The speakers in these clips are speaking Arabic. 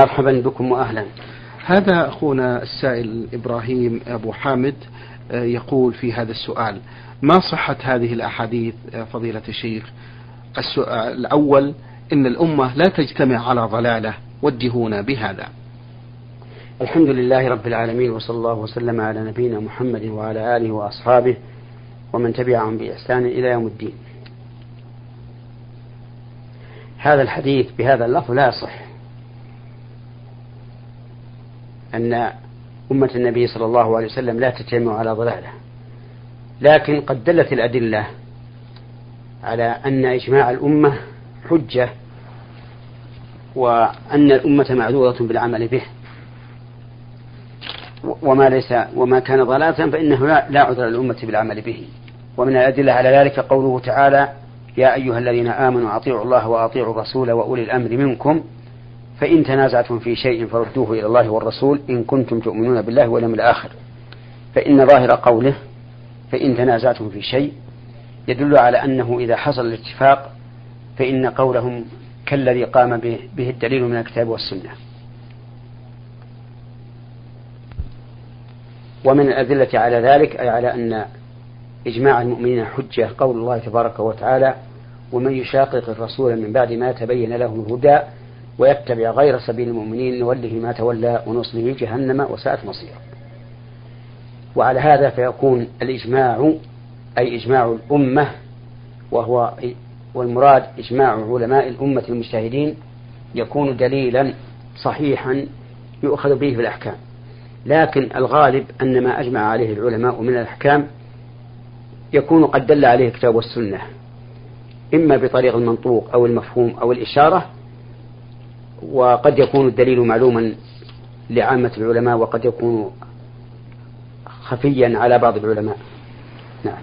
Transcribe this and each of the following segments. مرحبا بكم وأهلا. هذا أخونا السائل إبراهيم أبو حامد يقول في هذا السؤال: ما صحة هذه الأحاديث فضيلة الشيخ؟ السؤال الأول: إن الأمة لا تجتمع على ضلالة، وجهونا بهذا. الحمد لله رب العالمين، وصلى الله وسلم على نبينا محمد وعلى آله وأصحابه ومن تبعهم بإحسان إلى يوم الدين. هذا الحديث بهذا اللفظ لا يصح. أن أمة النبي صلى الله عليه وسلم لا تجتمع على ضلالة، لكن قد دلت الأدلة على أن إجماع الأمة حجة، وأن الأمة معذورة بالعمل به، وما كان ضلالة فإنه لا عذر للأمة بالعمل به. ومن الأدلة على ذلك قوله تعالى: يا أيها الذين آمنوا أطيعوا الله وأطيعوا الرسول وأولي الأمر منكم فإن تنازعتم في شيء فردوه إلى الله والرسول إن كنتم تؤمنون بالله واليوم الآخر. فإن ظاهر قوله فإن تنازعتم في شيء يدل على أنه إذا حصل الاتفاق فإن قولهم كالذي قام به الدليل من الكتاب والسنة. ومن الأدلة على ذلك أي على أن إجماع المؤمنين حجة قول الله تبارك وتعالى: ومن يشاقق الرسول من بعد ما تبين له الهدى ويتبع غير سبيل المؤمنين نوله ما تولى ونصله جهنم وساءت مصيره. وعلى هذا فيكون الإجماع أي إجماع الأمة، والمراد إجماع علماء الأمة المجتهدين، يكون دليلا صحيحا يؤخذ به في الأحكام. لكن الغالب أن ما أجمع عليه العلماء من الأحكام يكون قد دل عليه الكتاب والسنة، إما بطريق المنطوق أو المفهوم أو الإشارة، وقد يكون الدليل معلوما لعامة العلماء، وقد يكون خفيا على بعض العلماء. نعم.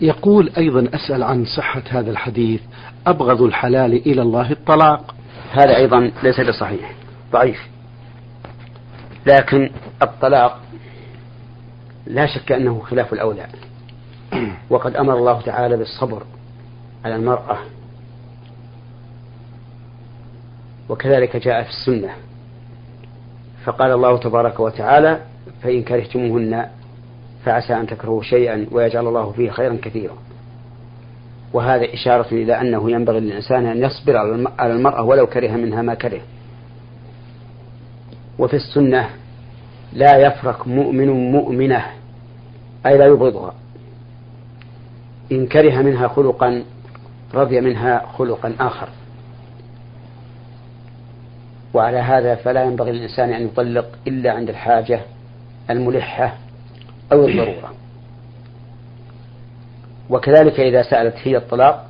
يقول أيضا: أسأل عن صحة هذا الحديث: أبغض الحلال إلى الله الطلاق. هذا أيضا ليس بصحيح، ضعيف. لكن الطلاق لا شك أنه خلاف الأولى، وقد أمر الله تعالى بالصبر على المرأة، وكذلك جاء في السنة، فقال الله تبارك وتعالى: فإن كرهتموهن فعسى أن تكرهوا شيئا ويجعل الله فيه خيرا كثيرا. وهذا إشارة إلى أنه ينبغي للإنسان أن يصبر على المرأة ولو كره منها ما كره. وفي السنة: لا يفرق مؤمن مؤمنة، أي لا يبغضها، إن كره منها خلقا رضي منها خلقا آخر. وعلى هذا فلا ينبغي للإنسان أن يطلق إلا عند الحاجة الملحة أو الضرورة. وكذلك إذا سألت هي الطلاق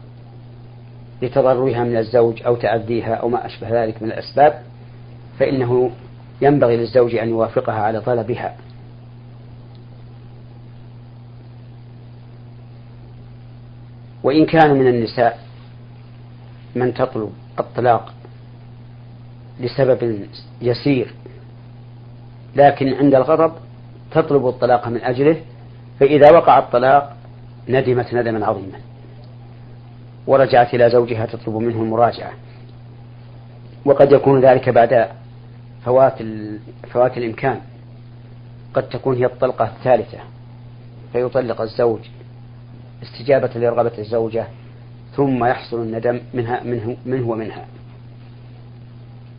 لتضررها من الزوج أو تأذيها أو ما أشبه ذلك من الأسباب، فإنه ينبغي للزوج أن يوافقها على طلبها. وإن كان من النساء من تطلب الطلاق لسبب يسير، لكن عند الغضب تطلب الطلاق من أجله، فإذا وقع الطلاق ندمت ندما عظيما ورجعت إلى زوجها تطلب منه المراجعة. وقد يكون ذلك بعد فوات الإمكان، قد تكون هي الطلقة الثالثة، فيطلق الزوج استجابة لرغبة الزوجة، ثم يحصل الندم منه ومنها.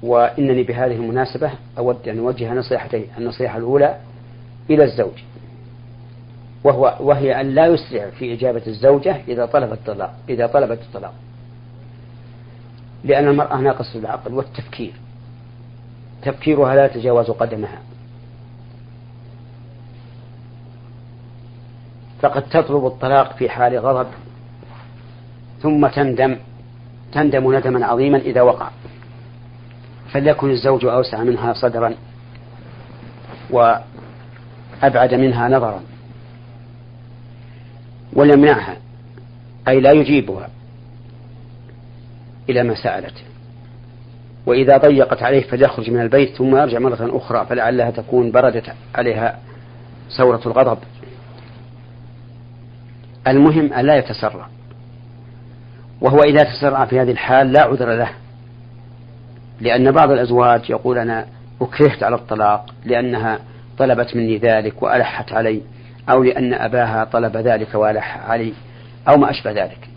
وإنني بهذه المناسبة أود أن أوجه نصيحتين: النصيحة الأولى إلى الزوج، وهي أن لا يسرع في إجابة الزوجة إذا طلبت الطلاق، لأن المرأة ناقصة العقل والتفكير، تفكيرها لا يتجاوز قدمها، فقد تطلب الطلاق في حال غضب ثم تندم ندما عظيما إذا وقع. فليكن الزوج أوسع منها صدرا وأبعد منها نظرا، وليمنعها أي لا يجيبها إلى ما سألته. وإذا ضيقت عليه فليخرج من البيت ثم يرجع مرة أخرى، فلعلها تكون بردت عليها ثورة الغضب. المهم أن لا يتسرع، وهو إذا تسرع في هذه الحال لا عذر له، لأن بعض الأزواج يقول أنا أكرهت على الطلاق لأنها طلبت مني ذلك وألحت علي، أو لأن أباها طلب ذلك وألح علي، أو ما أشبه ذلك،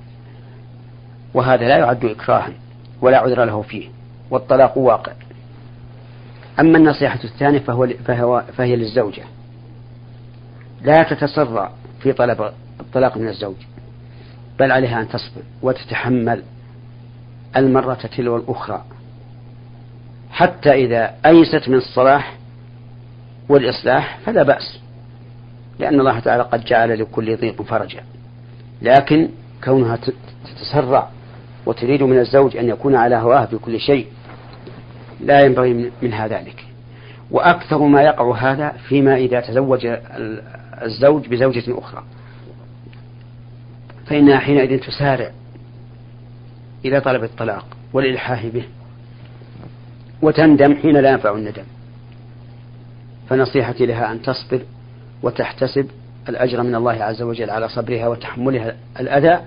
وهذا لا يعد إكراها ولا عذر له فيه، والطلاق واقع. أما النصيحة الثانية فهي للزوجة، لا تتسرع في طلب الطلاق من الزوج، بل عليها أن تصبر وتتحمل المرة تلو الأخرى حتى إذا أيست من الصلاح والإصلاح فلا بأس، لأن الله تعالى قد جعل لكل ضيق فرجا، لكن كونها تتسرع وتريد من الزوج أن يكون على هواه بكل شيء لا ينبغي منها ذلك. وأكثر ما يقع هذا فيما إذا تزوج الزوج بزوجة أخرى، فإنها حينئذ تسارع إلى طلب الطلاق والإلحاح به، وتندم حين لا ينفع الندم. فنصيحتي لها أن تصبر وتحتسب الأجر من الله عز وجل على صبرها وتحملها الأذى،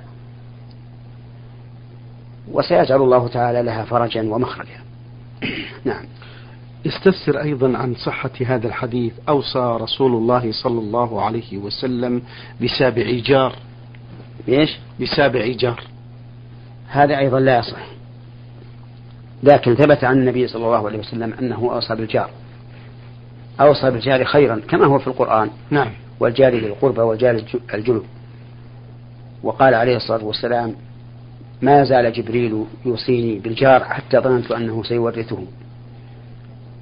وسيجعل الله تعالى لها فرجا ومخرجا. نعم. استفسر أيضا عن صحة هذا الحديث: أوصى رسول الله صلى الله عليه وسلم بسابع جار. إيش؟ بسابع جار. هذا أيضا لا يصح، لكن ثبت عن النبي صلى الله عليه وسلم أنه أوصى بالجار، أوصى بالجار خيرا كما هو في القرآن. نعم. والجار للقربى والجار الجنب. وقال عليه الصلاة والسلام: ما زال جبريل يوصيني بالجار حتى ظننت أنه سيورثه.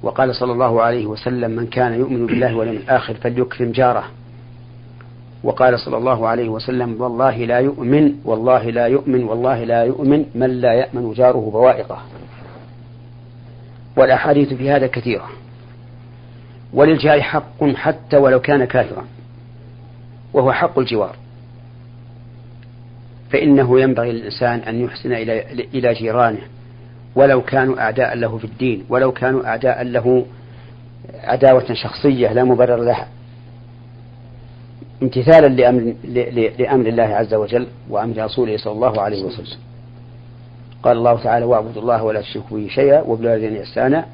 وقال صلى الله عليه وسلم: من كان يؤمن بالله واليوم الآخر فليكرم جاره. وقال صلى الله عليه وسلم: والله لا يؤمن والله لا يؤمن والله لا يؤمن من لا يأمن جاره بوائقه. والأحاديث في هذا كثيرة. وللجار حق حتى ولو كان كافرا، وهو حق الجوار، فإنه ينبغي للإنسان أن يحسن إلى جيرانه ولو كانوا أعداء له في الدين، ولو كانوا أعداء له عداوة شخصية لا مبرر لها، امتثالا لأمر الله عز وجل وأمر رسوله صلى الله عليه وسلم. قال الله تعالى: واعبدوا الله ولا تشركوا به شيئا وبالوالدين إحسانا،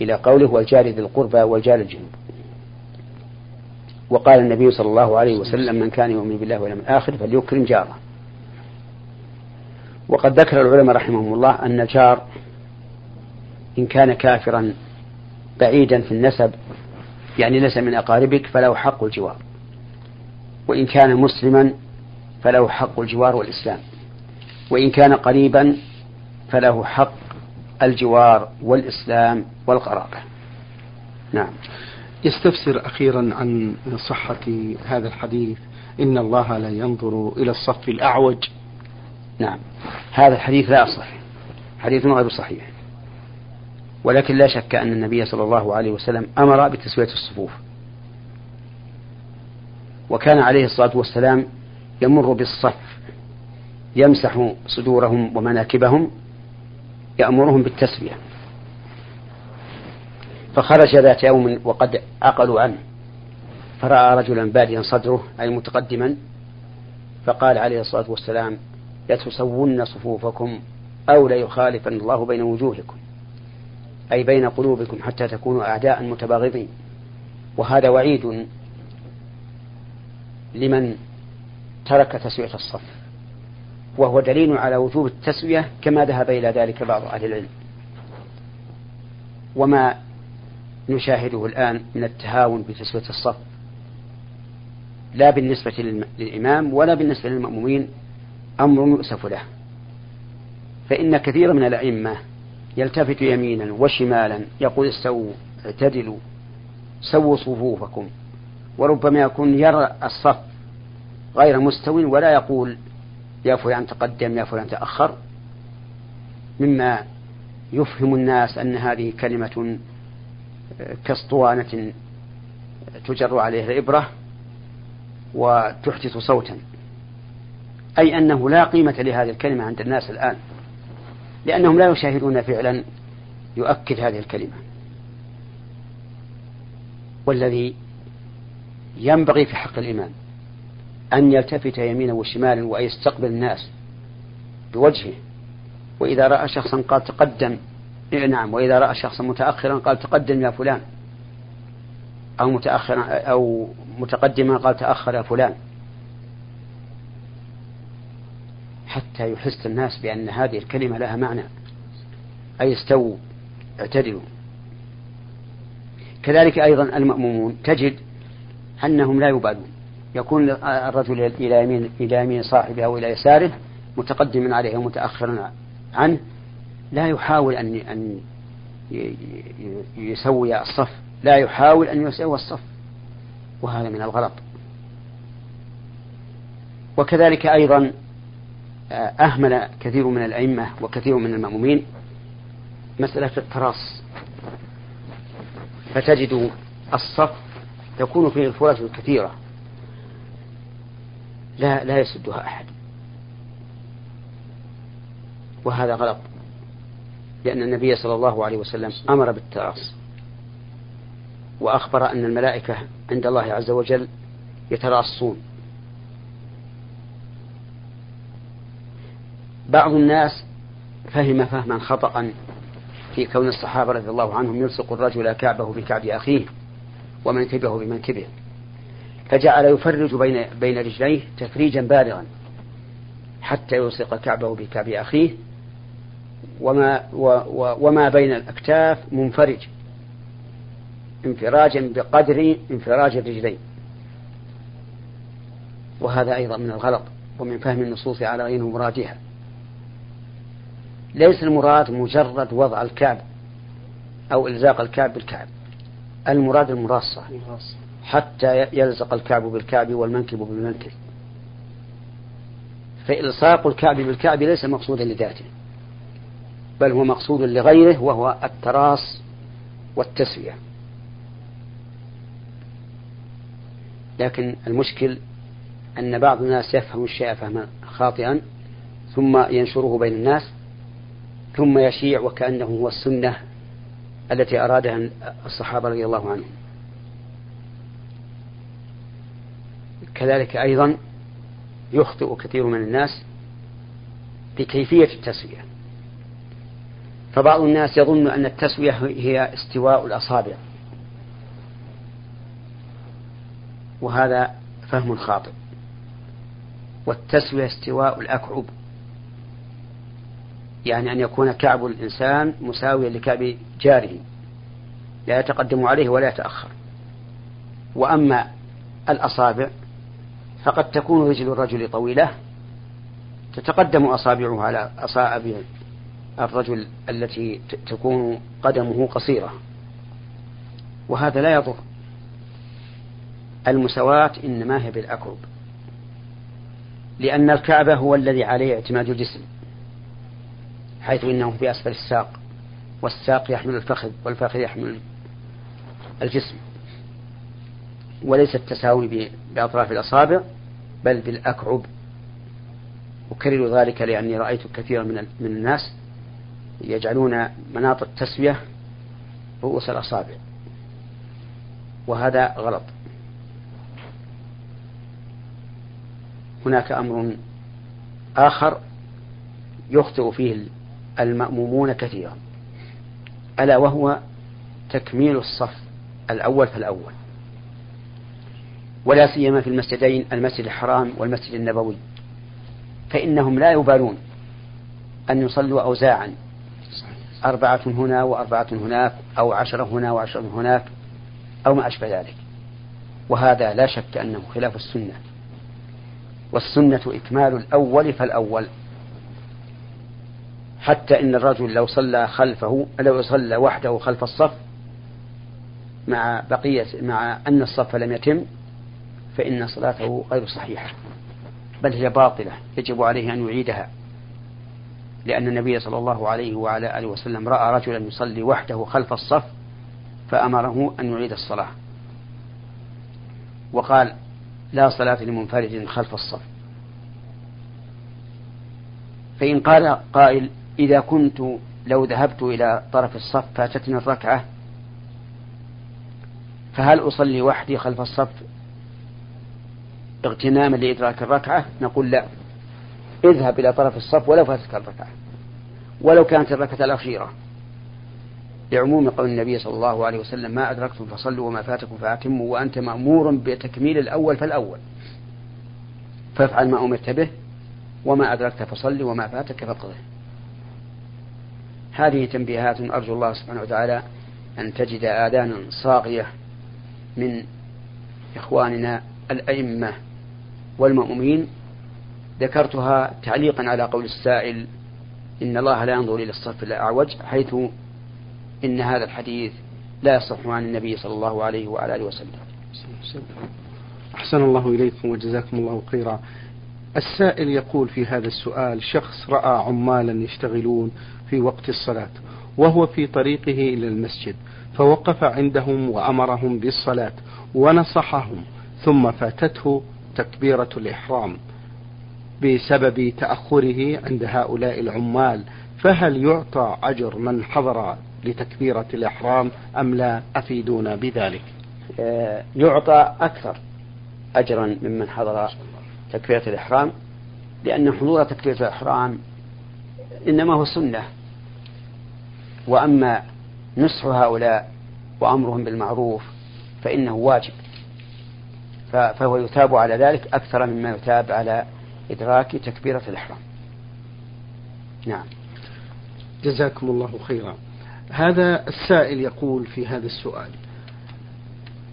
إلى قوله: والجار ذي القربى والجار الجنوب. وقال النبي صلى الله عليه وسلم: من كان يؤمن بالله واليوم الآخر فليكرم جاره. وقد ذكر العلماء رحمهم الله أن الجار إن كان كافرا بعيدا في النسب، يعني ليس من أقاربك، فله حق الجوار، وإن كان مسلما فله حق الجوار والإسلام، وإن كان قريبا فله حق الجوار والإسلام والقرابة. نعم. يستفسر أخيرا عن صحة هذا الحديث: إن الله لا ينظر إلى الصف الأعوج. نعم، هذا الحديث لا صح، حديث غير صحيح، ولكن لا شك أن النبي صلى الله عليه وسلم أمر بتسوية الصفوف، وكان عليه الصلاة والسلام يمر بالصف يمسح صدورهم ومناكبهم، يأمرهم بالتسوية. فخرج ذات يوم وقد عقلوا عنه، فرأى رجلا باديا صدره، أي متقدما، فقال عليه الصلاة والسلام: لتسون صفوفكم أو ليخالفن الله بين وجوهكم، أي بين قلوبكم، حتى تكونوا أعداء متباغضين. وهذا وعيد لمن ترك تسوية الصف، وهو دليل على وجوب التسوية كما ذهب إلى ذلك بعض أهل العلم. وما نشاهده الآن من التهاون بتسوية الصف لا بالنسبة للإمام ولا بالنسبة للمأمومين أمر يؤسف له، فإن كثير من الأئمة يلتفت يمينا وشمالا يقول: استووا، اعتدلوا، سووا صفوفكم، وربما يكون يرى الصف غير مستو ولا يقول: يا فلان تقدم، يا فلان تأخر، مما يفهم الناس أن هذه كلمة كاسطوانة تجر عليها الإبرة وتحدث صوتا، أي أنه لا قيمة لهذه الكلمة عند الناس الآن، لأنهم لا يشاهدون فعلا يؤكد هذه الكلمة. والذي ينبغي في حق الإمام أن يلتفت يمينا وشمالا ويستقبل الناس بوجهه، وإذا رأى شخصا قد تقدم نعم. وإذا رأى شخصا متأخرا قال تقدم يا فلان، أو متأخرا أو متقدما قال تأخر يا فلان، حتى يحس الناس بأن هذه الكلمة لها معنى، أي استووا اعتدلوا. كذلك أيضا المأمومون تجد أنهم لا يبالون، يكون الرجل إلى يمين صاحبه أو إلى يساره متقدما عليه ومتأخرا عنه، لا يحاول أن يسوي الصف، لا يحاول أن يسوي الصف، وهذا من الغلط. وكذلك أيضا أهمل كثير من الأئمة وكثير من المأمومين مسألة التراص، فتجد الصف يكون فيه الفرص الكثيرة لا يسدها أحد، وهذا غلط، لأن النبي صلى الله عليه وسلم أمر بالتراص، وأخبر أن الملائكة عند الله عز وجل يتراصون. بعض الناس فهم فهما خطأ في كون الصحابة رضي الله عنهم يلصق الرجل كعبه بكعب أخيه ومنكبه بمنكبه، فجعل يفرج بين رجليه تفريجا بالغا حتى يلصق كعبه بكعب أخيه، وما بين الأكتاف منفرج انفراجا بقدر انفراج الرجلين، وهذا أيضا من الغلط ومن فهم النصوص على غير مرادها. ليس المراد مجرد وضع الكعب أو إلزاق الكعب بالكعب، المراد المراصة، حتى يلزق الكعب بالكعب والمنكب بالمنكب، فإلصاق الكعب بالكعب ليس مقصودا لذاته، بل هو مقصود لغيره، وهو التراص والتسوية. لكن المشكل أن بعض الناس يفهم الشيء فهما خاطئا ثم ينشره بين الناس، ثم يشيع وكأنه هو السنة التي أرادها الصحابة رضي الله عنهم. كذلك أيضا يخطئ كثير من الناس بكيفية التسوية، فبعض الناس يظن أن التسوية هي استواء الأصابع، وهذا فهم خاطئ، والتسوية استواء الأكعب، يعني أن يكون كعب الإنسان مساويا لكعب جاره، لا يتقدم عليه ولا يتأخر. وأما الأصابع فقد تكون رجل الرجل طويلة تتقدم أصابعه على أصابع الرجل التي تكون قدمه قصيرة، وهذا لا يضر. المساواة إنما هي بالأكعب، لأن الكعب هو الذي عليه اعتماد الجسم، حيث إنه في أسفل الساق، والساق يحمل الفخذ، والفخذ يحمل الجسم، وليس التساوي بأطراف الأصابع بل بالأكعب. أكرر ذلك لأني رأيت كثيرا من الناس يجعلون مناطق تسوية رؤوس الأصابع، وهذا غلط. هناك أمر آخر يخطئ فيه المأمومون كثيرا، ألا وهو تكميل الصف الأول فالأول، ولا سيما في المسجدين المسجد الحرام والمسجد النبوي، فإنهم لا يبالون أن يصلوا أوزاعا، أربعة هنا وأربعة هناك، أو عشرة هنا وعشرة هناك، أو ما أشبه ذلك، وهذا لا شك أنه خلاف السنة، والسنة إكمال الأول فالأول، حتى إن الرجل لو صلى وحده خلف الصف مع أن الصف لم يتم، فإن صلاته غير صحيحة، بل هي باطلة، يجب عليه أن يعيدها، لأن النبي صلى الله عليه وعلى آله وسلم رأى رجلا يصلي وحده خلف الصف فأمره أن يعيد الصلاة، وقال لا صلاة لمنفرد خلف الصف. فإن قال قائل إذا كنت لو ذهبت إلى طرف الصف فاتتني الركعة، فهل أصلي وحدي خلف الصف اغتناما لإدراك الركعة؟ نقول لا، اذهب إلى طرف الصف ولو فاتتك الركعة، ولو كانت الركعة الأخيرة، لعموم قول النبي صلى الله عليه وسلم ما أدركتم فصلوا وما فاتكم فأتموا وأنت مأمور بتكميل الأول فالأول، فافعل ما أمرت به، وما أدركت فصل وما فاتك فقضه. هذه تنبيهات أرجو الله سبحانه وتعالى أن تجد آذانا صاغية من إخواننا الأئمة والمؤمنين. ذكرتها تعليقا على قول السائل إن الله لا ينظر إلى الصف الأعوج، حيث إن هذا الحديث لا يصح عن النبي صلى الله عليه وعلى آله وسلم. أحسن الله إليكم وجزاكم الله خيرا. السائل يقول في هذا السؤال: شخص رأى عمالا يشتغلون في وقت الصلاة وهو في طريقه إلى المسجد، فوقف عندهم وأمرهم بالصلاة ونصحهم، ثم فاتته تكبيرة الإحرام بسبب تأخره عند هؤلاء العمال، فهل يعطى أجر من حضر لتكبيرة الإحرام أم لا؟ أفيدونا بذلك. يعطى أكثر أجرا ممن حضر تكبيرة الإحرام، لأن حضور تكبيرة الإحرام إنما هو سنة، وأما نصح هؤلاء وأمرهم بالمعروف فإنه واجب، فهو يثاب على ذلك أكثر مما يثاب على إدراك تكبيرة الإحرام. نعم، جزاكم الله خيرا. هذا السائل يقول في هذا السؤال: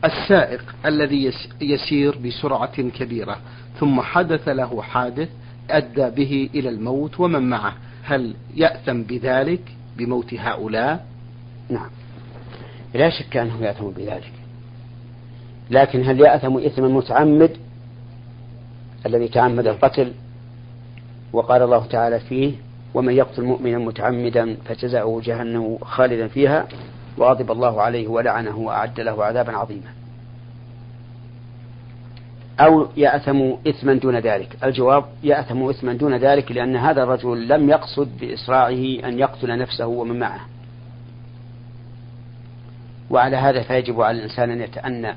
السائق الذي يسير بسرعة كبيرة ثم حدث له حادث أدى به إلى الموت ومن معه، هل يأثم بذلك بموت هؤلاء؟ نعم، لا شك أنه يأثم بذلك، لكن هل يأثم إثم المتعمد الذي تعمد القتل؟ وقال الله تعالى فيه: ومن يقتل مؤمنا متعمدا فجزاؤه جهنم خالدا فيها وغضب الله عليه ولعنه وأعد له عذابا عظيما. أو يأثم إثما دون ذلك؟ الجواب: يأثم إثما دون ذلك، لأن هذا الرجل لم يقصد بإسراعه أن يقتل نفسه ومن معه، وعلى هذا فيجب على الإنسان أن يتأنى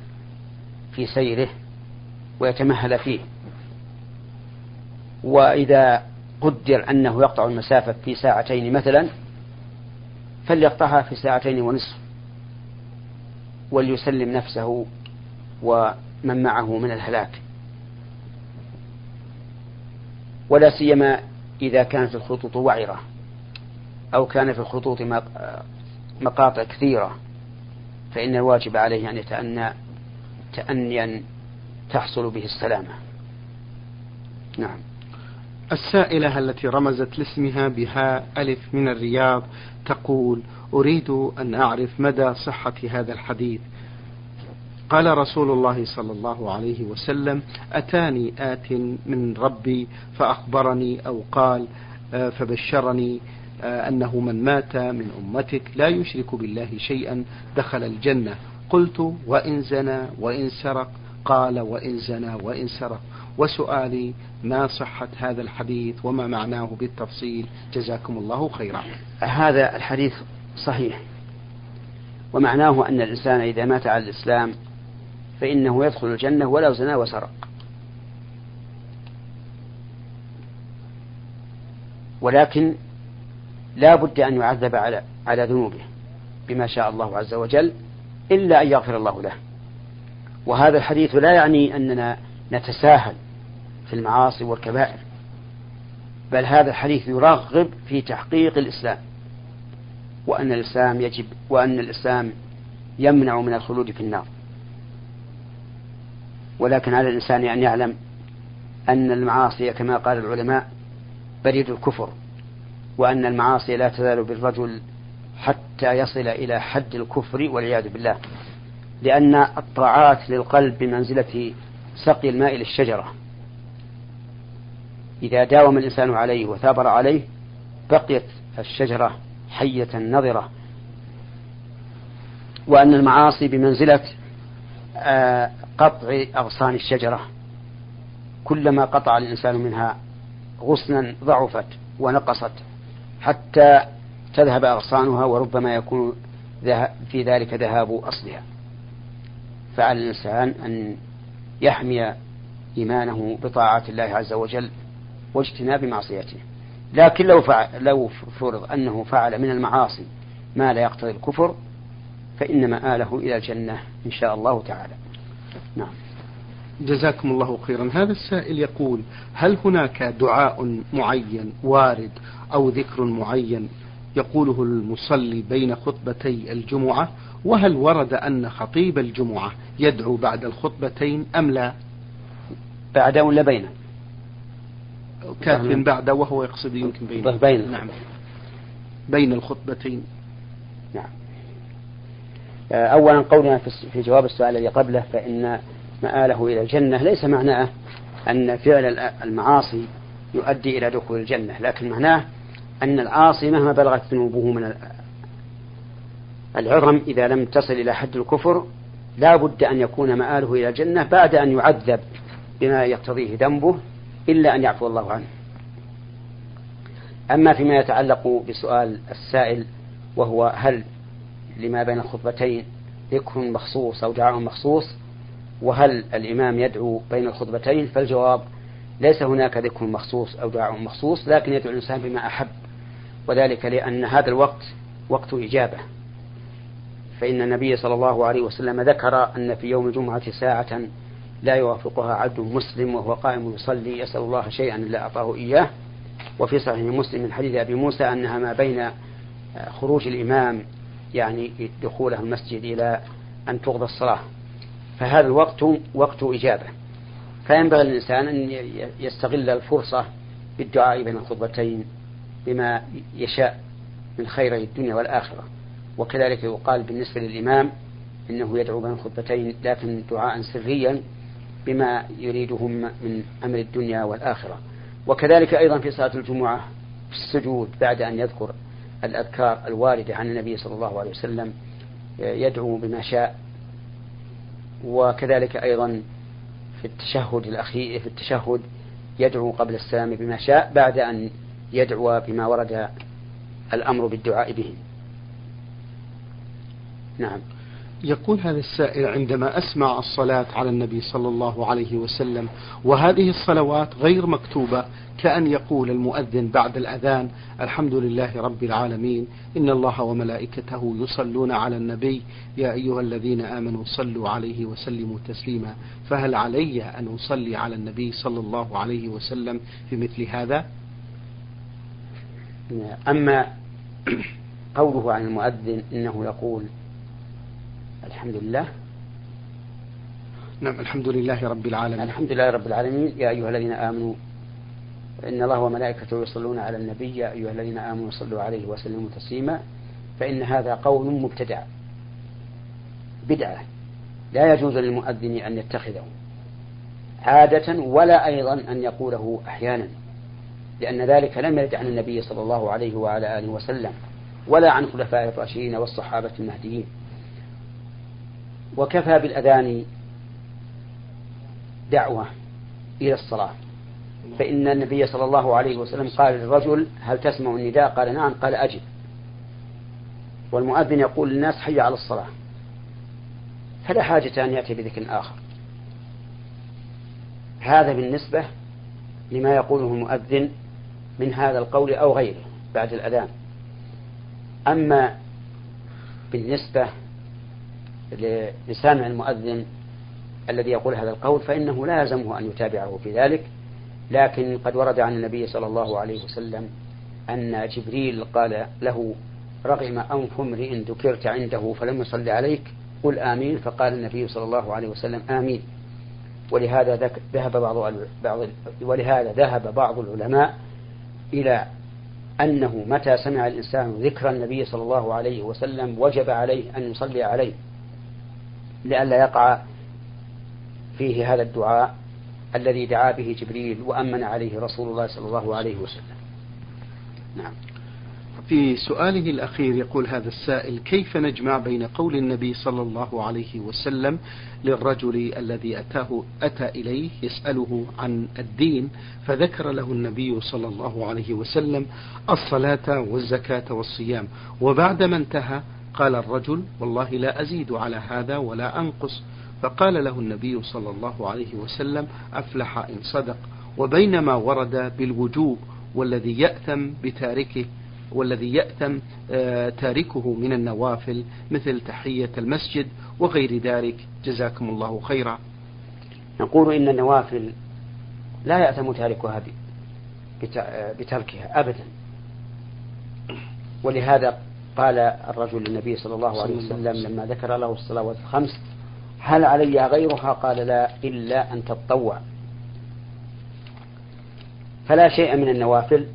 في سيره ويتمهل فيه، وإذا قدر أنه يقطع المسافة في ساعتين مثلا فليقطعها في ساعتين ونصف، وليسلم نفسه ومن معه من الهلاك، ولا سيما إذا كانت الخطوط وعرة أو كان في الخطوط مقاطع كثيرة، فإن الواجب عليه أن يتأنى تأنيا تحصل به السلامة. نعم. السائلة التي رمزت لاسمها بها ألف من الرياض تقول: أريد أن أعرف مدى صحة هذا الحديث: قال رسول الله صلى الله عليه وسلم: أتاني آت من ربي فأخبرني، أو قال فبشرني أنه من مات من أمتك لا يشرك بالله شيئا دخل الجنة. قلت: وإن زنى وإن سرق؟ قال: وإن زنى وإن سرق. وسؤالي: ما صحة هذا الحديث وما معناه بالتفصيل؟ جزاكم الله خيرا. هذا الحديث صحيح، ومعناه أن الإنسان إذا مات على الإسلام فإنه يدخل الجنة ولو زنى وسرق، ولكن لا بد أن يعذب على ذنوبه بما شاء الله عز وجل، إلا أن يغفر الله له. وهذا الحديث لا يعني أننا نتساهل في المعاصي والكبائر، بل هذا الحديث يرغب في تحقيق الإسلام، وأن الإسلام يمنع من الخلود في النار، ولكن على الإنسان أن يعلم أن المعاصي كما قال العلماء بريد الكفر، وأن المعاصي لا تزال بالرجل حتى يصل إلى حد الكفر والعياذ بالله، لأن الطاعات للقلب بمنزلة سقي الماء للشجرة، إذا داوم الإنسان عليه وثابر عليه بقيت الشجرة حية نظرة، وأن المعاصي بمنزلة قطع أغصان الشجرة، كلما قطع الإنسان منها غصنا ضعفت ونقصت حتى تذهب أغصانها، وربما يكون في ذلك ذهاب أصلها. فعلى الإنسان أن يحمي إيمانه بطاعات الله عز وجل واجتناب معصيته، لكن لو فرض أنه فعل من المعاصي ما لا يقتضي الكفر فإن مآله إلى الجنة إن شاء الله تعالى. نعم جزاكم الله خيرا. هذا السائل يقول: هل هناك دعاء معين وارد أو ذكر معين يقوله المصلي بين خطبتي الجمعة؟ وهل ورد أن خطيب الجمعة يدعو بعد الخطبتين أم لا؟ بعد ولا بين؟ كاتب بعد وهو يقصد يمكن بين. نعم بين الخطبتين. نعم. أولا قولنا في جواب السؤال الذي قبله فإن مآله إلى الجنة ليس معناه أن فعل المعاصي يؤدي إلى دخول الجنة، لكن معناه أن العاصي مهما بلغت ذنوبه من العظم إذا لم تصل إلى حد الكفر لا بد أن يكون مآله إلى الجنة بعد أن يعذب بما يقتضيه ذنبه إلا أن يعفو الله عنه. أما فيما يتعلق بسؤال السائل وهو هل لما بين الخطبتين ذكر مخصوص أو دعاء مخصوص وهل الإمام يدعو بين الخطبتين، فالجواب ليس هناك ذكر مخصوص أو دعاء مخصوص، لكن يدعو الإنسان بما أحب، وذلك لأن هذا الوقت وقت إجابة، فإن النبي صلى الله عليه وسلم ذكر أن في يوم الجمعة ساعة لا يوافقها عبد مسلم وهو قائم يصلي يسأل الله شيئا لا أعطاه إياه، وفي صحيح مسلم من حديث أبي موسى أنها ما بين خروج الإمام يعني دخوله المسجد إلى أن تقضى الصلاة، فهذا الوقت وقت إجابة، فينبغي للإنسان أن يستغل الفرصة بالدعاء بين الخطبتين بما يشاء من خير الدنيا والآخرة. وكذلك يقال بالنسبة للإمام إنه يدعو بين الخطبتين لكن دعاء سريا بما يريدهم من أمر الدنيا والآخرة. وكذلك أيضا في صلاة الجمعة في السجود بعد أن يذكر الأذكار الواردة عن النبي صلى الله عليه وسلم يدعو بما شاء. وكذلك أيضا في التشهد يدعو قبل السلام بما شاء بعد أن يدعو بما ورد الأمر بالدعاء به. نعم. يقول هذا السائل: عندما أسمع الصلاة على النبي صلى الله عليه وسلم وهذه الصلوات غير مكتوبة، كأن يقول المؤذن بعد الأذان: الحمد لله رب العالمين، إن الله وملائكته يصلون على النبي، يا أيها الذين آمنوا صلوا عليه وسلموا تسليما، فهل علي أن أصلي على النبي صلى الله عليه وسلم في مثل هذا؟ أما قوله عن المؤذن إنه يقول الحمد لله، نعم الحمد لله رب العالمين يا أيها الذين آمنوا إن الله وملائكته يصلون على النبي يا أيها الذين آمنوا صلوا عليه وسلموا تسليما، فإن هذا قول مبتدع بدعة لا يجوز للمؤذن أن يتخذه عادة ولا أيضا أن يقوله أحيانا، لأن ذلك لم يرد عن النبي صلى الله عليه وعلى آله وسلم ولا عن خلفاء الراشدين والصحابة المهديين. وكفى بالأذان دعوة إلى الصلاة، فإن النبي صلى الله عليه وسلم قال للرجل: هل تسمع النداء؟ قال: نعم. قال: أجب. والمؤذن يقول للناس: حي على الصلاة، فلا حاجة أن يأتي بذكر آخر. هذا بالنسبة لما يقوله المؤذن من هذا القول أو غيره بعد الأذان. أما بالنسبة لسامع المؤذن الذي يقول هذا القول فإنه لا يلزمه أن يتابعه في ذلك، لكن قد ورد عن النبي صلى الله عليه وسلم أن جبريل قال له: رغم أنف امرئ ذكرت عنده فلم يصل عليك، قل آمين، فقال النبي صلى الله عليه وسلم: آمين. ولهذا ذهب بعض العلماء إلى أنه متى سمع الإنسان ذكر النبي صلى الله عليه وسلم وجب عليه أن يصلي عليه لئلا يقع فيه هذا الدعاء الذي دعا به جبريل وأمن عليه رسول الله صلى الله عليه وسلم. نعم. في سؤاله الأخير يقول هذا السائل: كيف نجمع بين قول النبي صلى الله عليه وسلم للرجل الذي أتى إليه يسأله عن الدين فذكر له النبي صلى الله عليه وسلم الصلاة والزكاة والصيام، وبعدما انتهى قال الرجل: والله لا أزيد على هذا ولا أنقص، فقال له النبي صلى الله عليه وسلم: أفلح إن صدق، وبينما ورد بالوجوب والذي يأثم بتاركه والذي يأثم تاركه من النوافل مثل تحية المسجد وغير ذلك. جزاكم الله خيرا. نقول إن النوافل لا يأثم تاركها بتركها أبدا، ولهذا قال الرجل للنبي صلى الله عليه وسلم لما ذكر له الصلوات الخمس: هل علي غيرها؟ قال: لا، إلا أن تتطوع. فلا شيء من النوافل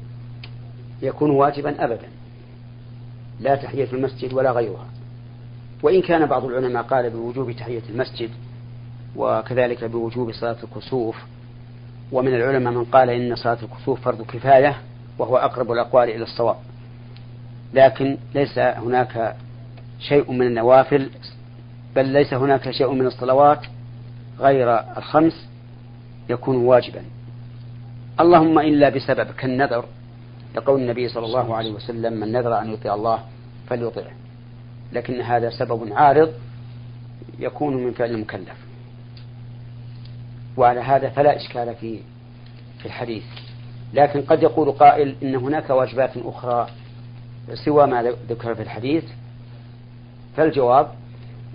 يكون واجبا أبدا، لا تحية المسجد ولا غيرها، وإن كان بعض العلماء قال بوجوب تحية المسجد وكذلك بوجوب صلاة الكسوف، ومن العلماء من قال إن صلاة الكسوف فرض كفاية، وهو أقرب الأقوال إلى الصواب. لكن ليس هناك شيء من النوافل، بل ليس هناك شيء من الصلوات غير الخمس يكون واجبا، اللهم إلا بسبب كالنذر، لقول النبي صلى الله عليه وسلم: من نذر أن يطيع الله فليطيعه. لكن هذا سبب عارض يكون من فعل المكلف. وعلى هذا فلا إشكال في الحديث. لكن قد يقول قائل: إن هناك واجبات أخرى سوى ما ذكر في الحديث. فالجواب: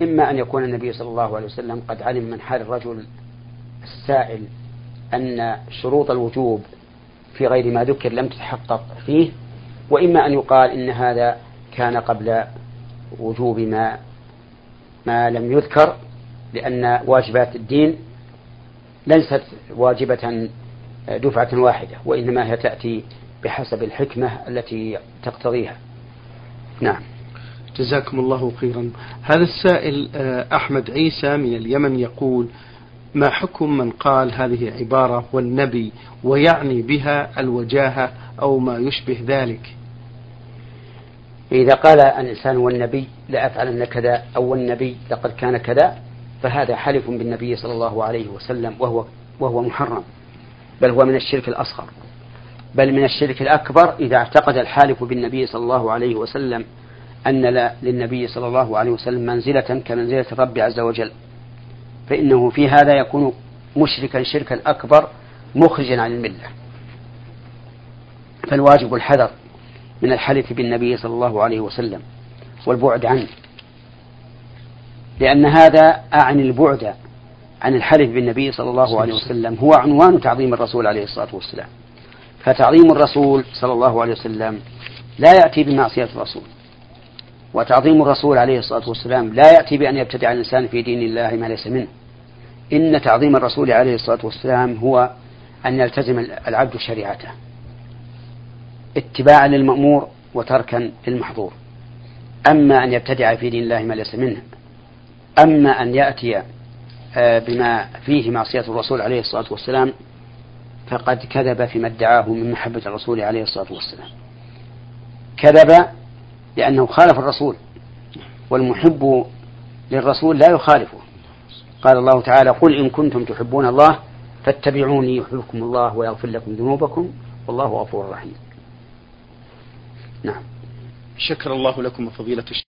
إما أن يكون النبي صلى الله عليه وسلم قد علم من حال الرجل السائل أن شروط الوجوب في غير ما ذكر لم تتحقق فيه، وإما أن يقال إن هذا كان قبل وجوب ما لم يذكر، لأن واجبات الدين ليست واجبة دفعة واحدة، وإنما هي تأتي بحسب الحكمة التي تقتضيها. نعم، جزاكم الله خيرا. هذا السائل أحمد عيسى من اليمن يقول: ما حكم من قال هذه عبارة والنبي ويعني بها الوجاهة أو ما يشبه ذلك؟ إذا قال الإنسان والنبي لأفعلن كذا، أو والنبي لقد كان كذا، فهذا حلف بالنبي صلى الله عليه وسلم، وهو محرم، بل هو من الشرك الأصغر، بل من الشرك الأكبر إذا اعتقد الحالف بالنبي صلى الله عليه وسلم أن للنبي صلى الله عليه وسلم منزلة كمنزلة رب عز وجل، فإنه في هذا يكون مشركا شركا أكبر مخرجا عن الملة. فالواجب الحذر من الحلف بالنبي صلى الله عليه وسلم والبعد عنه، لأن هذا أعني البعد عن الحلف بالنبي صلى الله عليه وسلم هو عنوان تعظيم الرسول عليه الصلاة والسلام، فتعظيم الرسول صلى الله عليه وسلم لا يأتي بمعصية الرسول، وتعظيم الرسول عليه الصلاة والسلام لا يأتي بأن يبتدع الإنسان في دين الله ما ليس منه. إن تعظيم الرسول عليه الصلاة والسلام هو أن يلتزم العبد شريعته اتباعا للمأمور وتركا للمحظور. أما أن يبتدع في دين الله ما ليس منه، أما أن يأتي بما فيه معصية الرسول عليه الصلاة والسلام، فقد كذب فيما ادعاه من محبة الرسول عليه الصلاة والسلام. كذب لأنه خالف الرسول، والمحب للرسول لا يخالفه. قال الله تعالى: قل إن كنتم تحبون الله فاتبعوني يحببكم الله ويغفر لكم ذنوبكم والله غفور رحيم. نعم، شكر الله لكم فضيلة الشيخ.